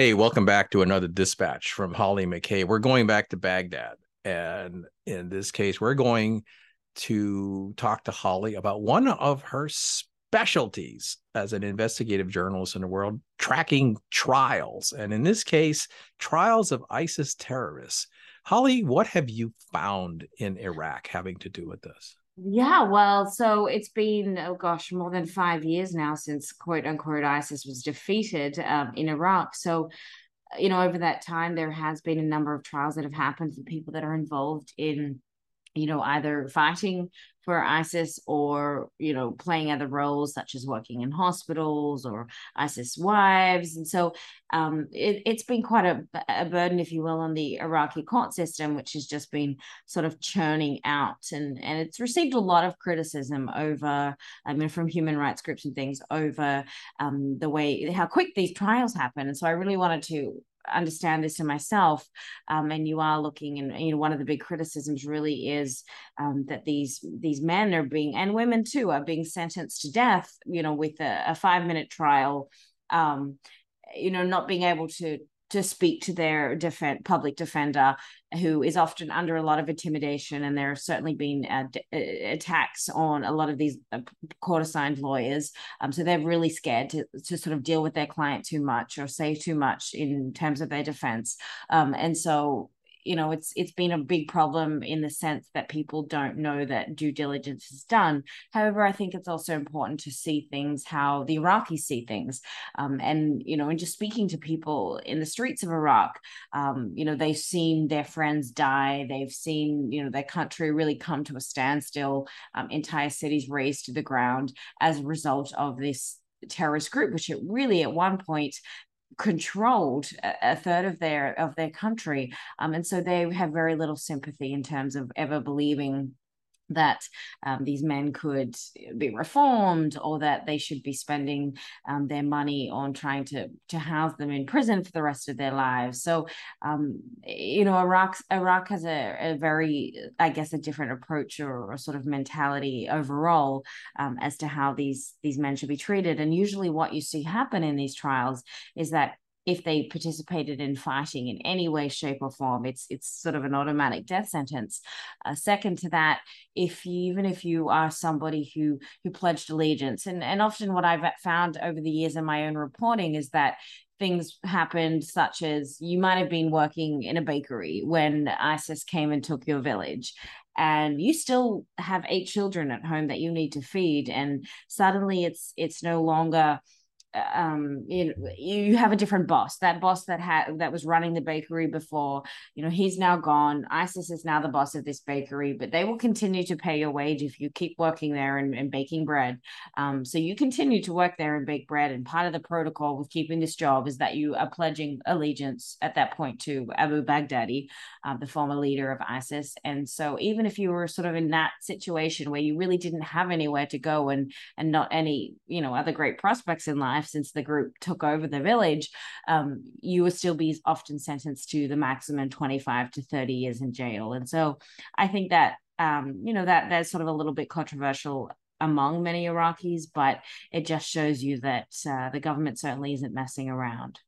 Hey, welcome back to another dispatch from Holly McKay. We're going back to Baghdad, and in this case, we're going to talk to Holly about one of her specialties as an investigative journalist in the world, tracking trials, and in this case, trials of ISIS terrorists. Holly, what have you found in Iraq having to do with this? Yeah, well, so it's been, oh gosh, more than 5 years now since quote unquote ISIS was defeated in Iraq. So, you know, over that time, there has been a number of trials that have happened for people that are involved in, you know, either fighting for ISIS or, you know, playing other roles such as working in hospitals or ISIS wives. And so it's been quite a burden, if you will, on the Iraqi court system, which has just been sort of churning out. And it's received a lot of criticism over, I mean, from human rights groups and things over the way, how quick these trials happen. And so I really wanted to understand this to myself, and you are looking, and you know, one of the big criticisms really is that these men are being, and women too, are being sentenced to death, you know, with a 5-minute trial, you know, not being able to speak to their public defender, who is often under a lot of intimidation. And there have certainly been attacks on a lot of these court-assigned lawyers. So they're really scared to sort of deal with their client too much or say too much in terms of their defense. And so, you know, it's been a big problem in the sense that people don't know that due diligence is done. However, I think it's also important to see things how the Iraqis see things. And, you know, and just speaking to people in the streets of Iraq, you know, they've seen their friends die. They've seen, you know, their country really come to a standstill, entire cities razed to the ground as a result of this terrorist group, which it really at one point controlled a third of their country, and so they have very little sympathy in terms of ever believing that these men could be reformed or that they should be spending their money on trying to house them in prison for the rest of their lives. So, you know, Iraq has a very, I guess, a different approach or sort of mentality overall as to how these men should be treated. And usually what you see happen in these trials is that if they participated in fighting in any way, shape, or form, it's sort of an automatic death sentence. Second to that, even if you are somebody who pledged allegiance, and often what I've found over the years in my own reporting is that things happened such as you might have been working in a bakery when ISIS came and took your village, and you still have 8 children at home that you need to feed, and suddenly it's no longer, you know, you have a different boss. That boss that was running the bakery before, you know, he's now gone. ISIS is now the boss of this bakery, but they will continue to pay your wage if you keep working there and baking bread. So you continue to work there and bake bread. And part of the protocol with keeping this job is that you are pledging allegiance at that point to Abu Baghdadi, the former leader of ISIS. And so even if you were sort of in that situation where you really didn't have anywhere to go and not any, you know, other great prospects in life, since the group took over the village, you will still be often sentenced to the maximum 25 to 30 years in jail. And so I think that, you know, that's sort of a little bit controversial among many Iraqis, but it just shows you that the government certainly isn't messing around.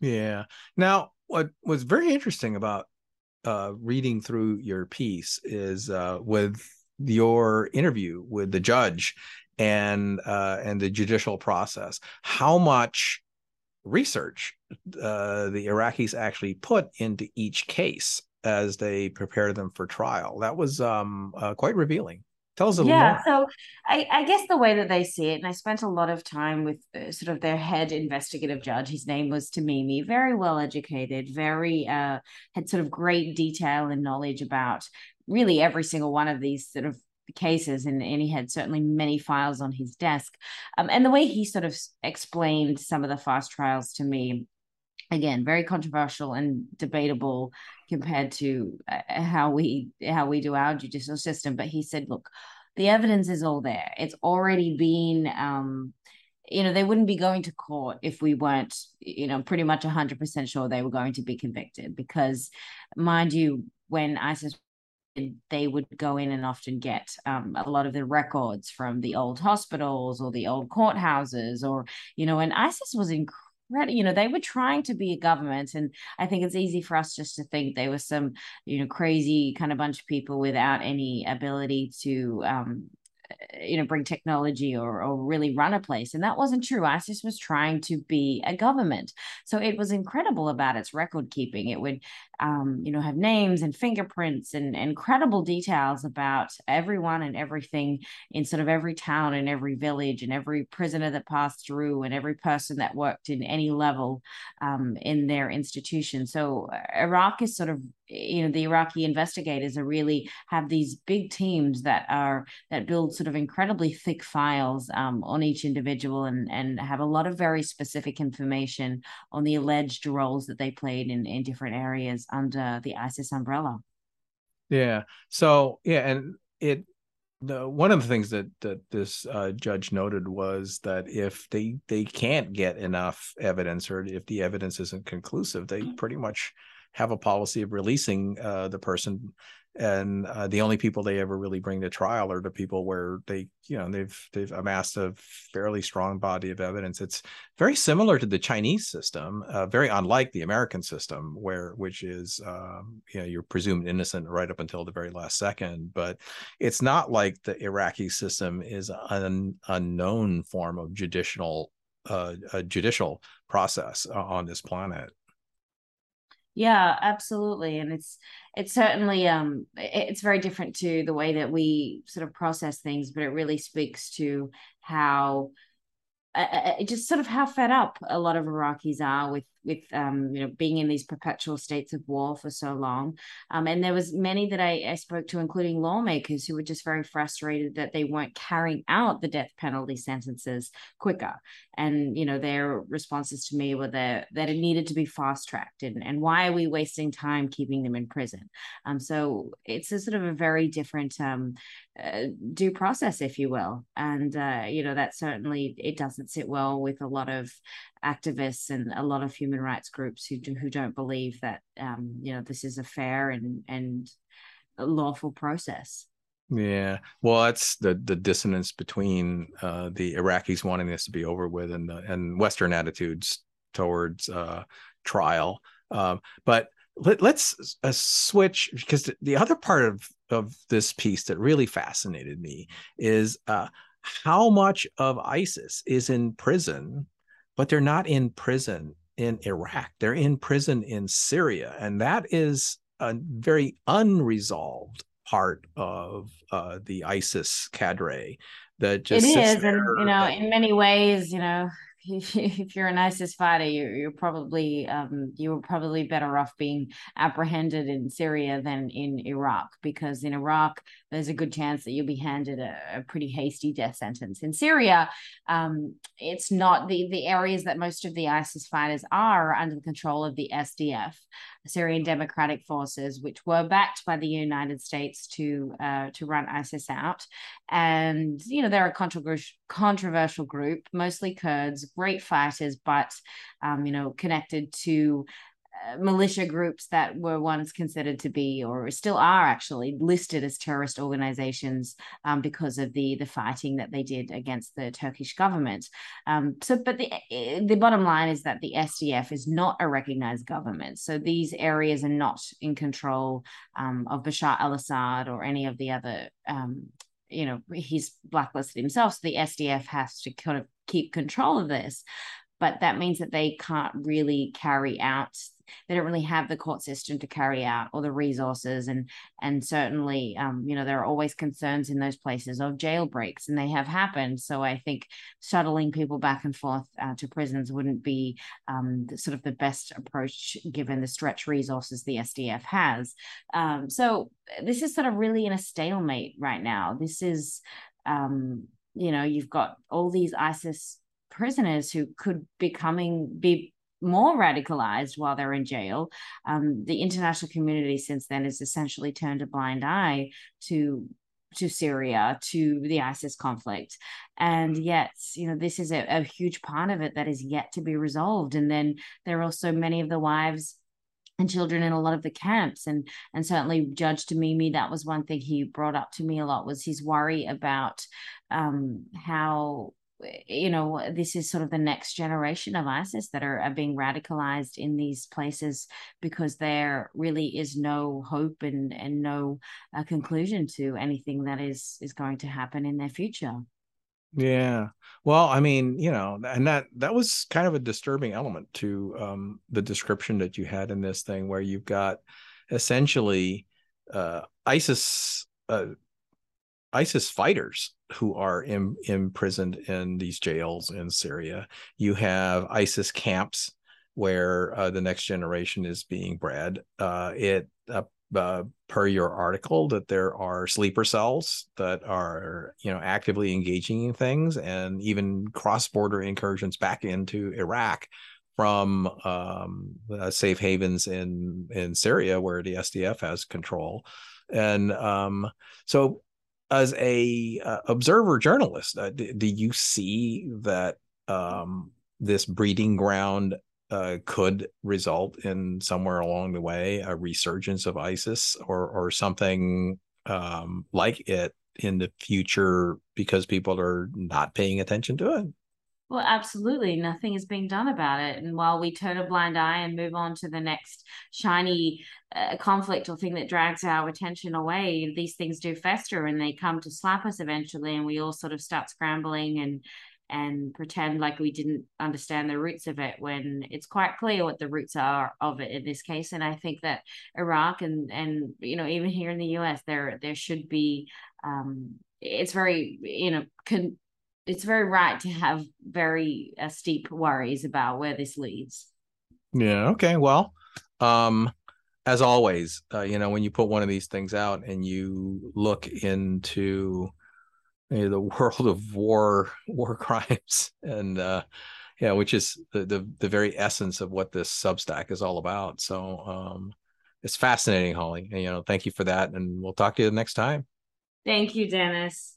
Yeah. Now, what was very interesting about reading through your piece is with your interview with the judge and the judicial process, how much research the Iraqis actually put into each case as they prepare them for trial. That was quite revealing. Tell us a little more. Yeah, so I guess the way that they see it, and I spent a lot of time with sort of their head investigative judge. His name was Tamimi, very well educated, very had sort of great detail and knowledge about really every single one of these sort of cases, and he had certainly many files on his desk. And the way he sort of explained some of the fast trials to me, again, very controversial and debatable compared to how we do our judicial system. But he said, look, the evidence is all there. It's already been, you know, they wouldn't be going to court if we weren't, you know, pretty much 100% sure they were going to be convicted. Because mind you, when ISIS, they would go in and often get a lot of the records from the old hospitals or the old courthouses or, you know, and ISIS was incredible. ready. You know, they were trying to be a government. And I think it's easy for us just to think they were some, you know, crazy kind of bunch of people without any ability to, you know, bring technology or really run a place. And that wasn't true. ISIS was trying to be a government. So it was incredible about its record keeping. It would, you know, have names and fingerprints and incredible details about everyone and everything in sort of every town and every village and every prisoner that passed through and every person that worked in any level in their institution. So Iraq is sort of, you know, the Iraqi investigators are really have these big teams that are that build sort of incredibly thick files on each individual and have a lot of very specific information on the alleged roles that they played in different areas under the ISIS umbrella. Yeah. So yeah, and it one of the things that this judge noted was that if they can't get enough evidence, or if the evidence isn't conclusive, they pretty much have a policy of releasing the person, and the only people they ever really bring to trial are the people where they, you know, they've amassed a fairly strong body of evidence. It's very similar to the Chinese system, very unlike the American system, which is you know, you're presumed innocent right up until the very last second. But it's not like the Iraqi system is an unknown form of judicial process on this planet. Yeah, absolutely. And it's certainly it's very different to the way that we sort of process things, but it really speaks to how just sort of how fed up a lot of Iraqis are with you know, being in these perpetual states of war for so long. And there was many that I spoke to, including lawmakers, who were just very frustrated that they weren't carrying out the death penalty sentences quicker. And, you know, their responses to me were that it needed to be fast-tracked, and why are we wasting time keeping them in prison? So it's a sort of a very different due process, if you will. And, you know, that certainly, it doesn't sit well with a lot of activists and a lot of human rights groups who don't believe that you know, this is a fair and lawful process. Yeah, well, that's the dissonance between the Iraqis wanting this to be over with and Western attitudes towards trial. But let's switch, because the other part of this piece that really fascinated me is how much of ISIS is in prison. But they're not in prison in Iraq. They're in prison in Syria. And that is a very unresolved part of the ISIS cadre. That just it is. And, you know, in many ways, you know, if you're an ISIS fighter, you were probably better off being apprehended in Syria than in Iraq, because in Iraq there's a good chance that you'll be handed a pretty hasty death sentence. In Syria, it's not the areas that most of the ISIS fighters are under the control of the SDF, Syrian Democratic Forces, which were backed by the United States to run ISIS out. And, you know, they're a controversial group, mostly Kurds, great fighters, but, you know, connected to militia groups that were once considered to be, or still are actually, listed as terrorist organizations because of the fighting that they did against the Turkish government. But the bottom line is that the SDF is not a recognized government. So these areas are not in control of Bashar al-Assad or any of the other, you know, he's blacklisted himself. So the SDF has to kind of keep control of this. But that means that they can't really carry out, they don't really have the court system to carry out, or the resources, and certainly, you know, there are always concerns in those places of jailbreaks, and they have happened. So I think shuttling people back and forth to prisons wouldn't be sort of the best approach, given the stretched resources the SDF has. So this is sort of really in a stalemate right now. This is, you know, you've got all these ISIS prisoners who could be more radicalized while they're in jail. The international community since then has essentially turned a blind eye to Syria, to the ISIS conflict. And yet, you know, this is a huge part of it that is yet to be resolved. And then there are also many of the wives and children in a lot of the camps. And certainly Judge Tamimi, that was one thing he brought up to me a lot, was his worry about how you know, this is sort of the next generation of ISIS that are being radicalized in these places, because there really is no hope and no conclusion to anything that is going to happen in their future. Yeah. Well, I mean, you know, and that was kind of a disturbing element to the description that you had in this thing, where you've got essentially ISIS fighters who are imprisoned in these jails in Syria. You have ISIS camps where the next generation is being bred. Per your article, that there are sleeper cells that are, you know, actively engaging in things, and even cross-border incursions back into Iraq from safe havens in Syria, where the SDF has control. And so as a observer journalist, do you see that this breeding ground could result in, somewhere along the way, a resurgence of ISIS or something like it in the future, because people are not paying attention to it? Well, absolutely. Nothing is being done about it. And while we turn a blind eye and move on to the next shiny conflict or thing that drags our attention away, these things do fester and they come to slap us eventually. And we all sort of start scrambling and pretend like we didn't understand the roots of it, when it's quite clear what the roots are of it in this case. And I think that Iraq and you know, even here in the US, there should be it's very, you know, it's very right to have very steep worries about where this leads. Yeah. Okay. Well, as always, you know, when you put one of these things out and you look into the world of war crimes, and yeah, which is the very essence of what this Substack is all about. So it's fascinating, Holly. And, you know, thank you for that. And we'll talk to you next time. Thank you, Dennis.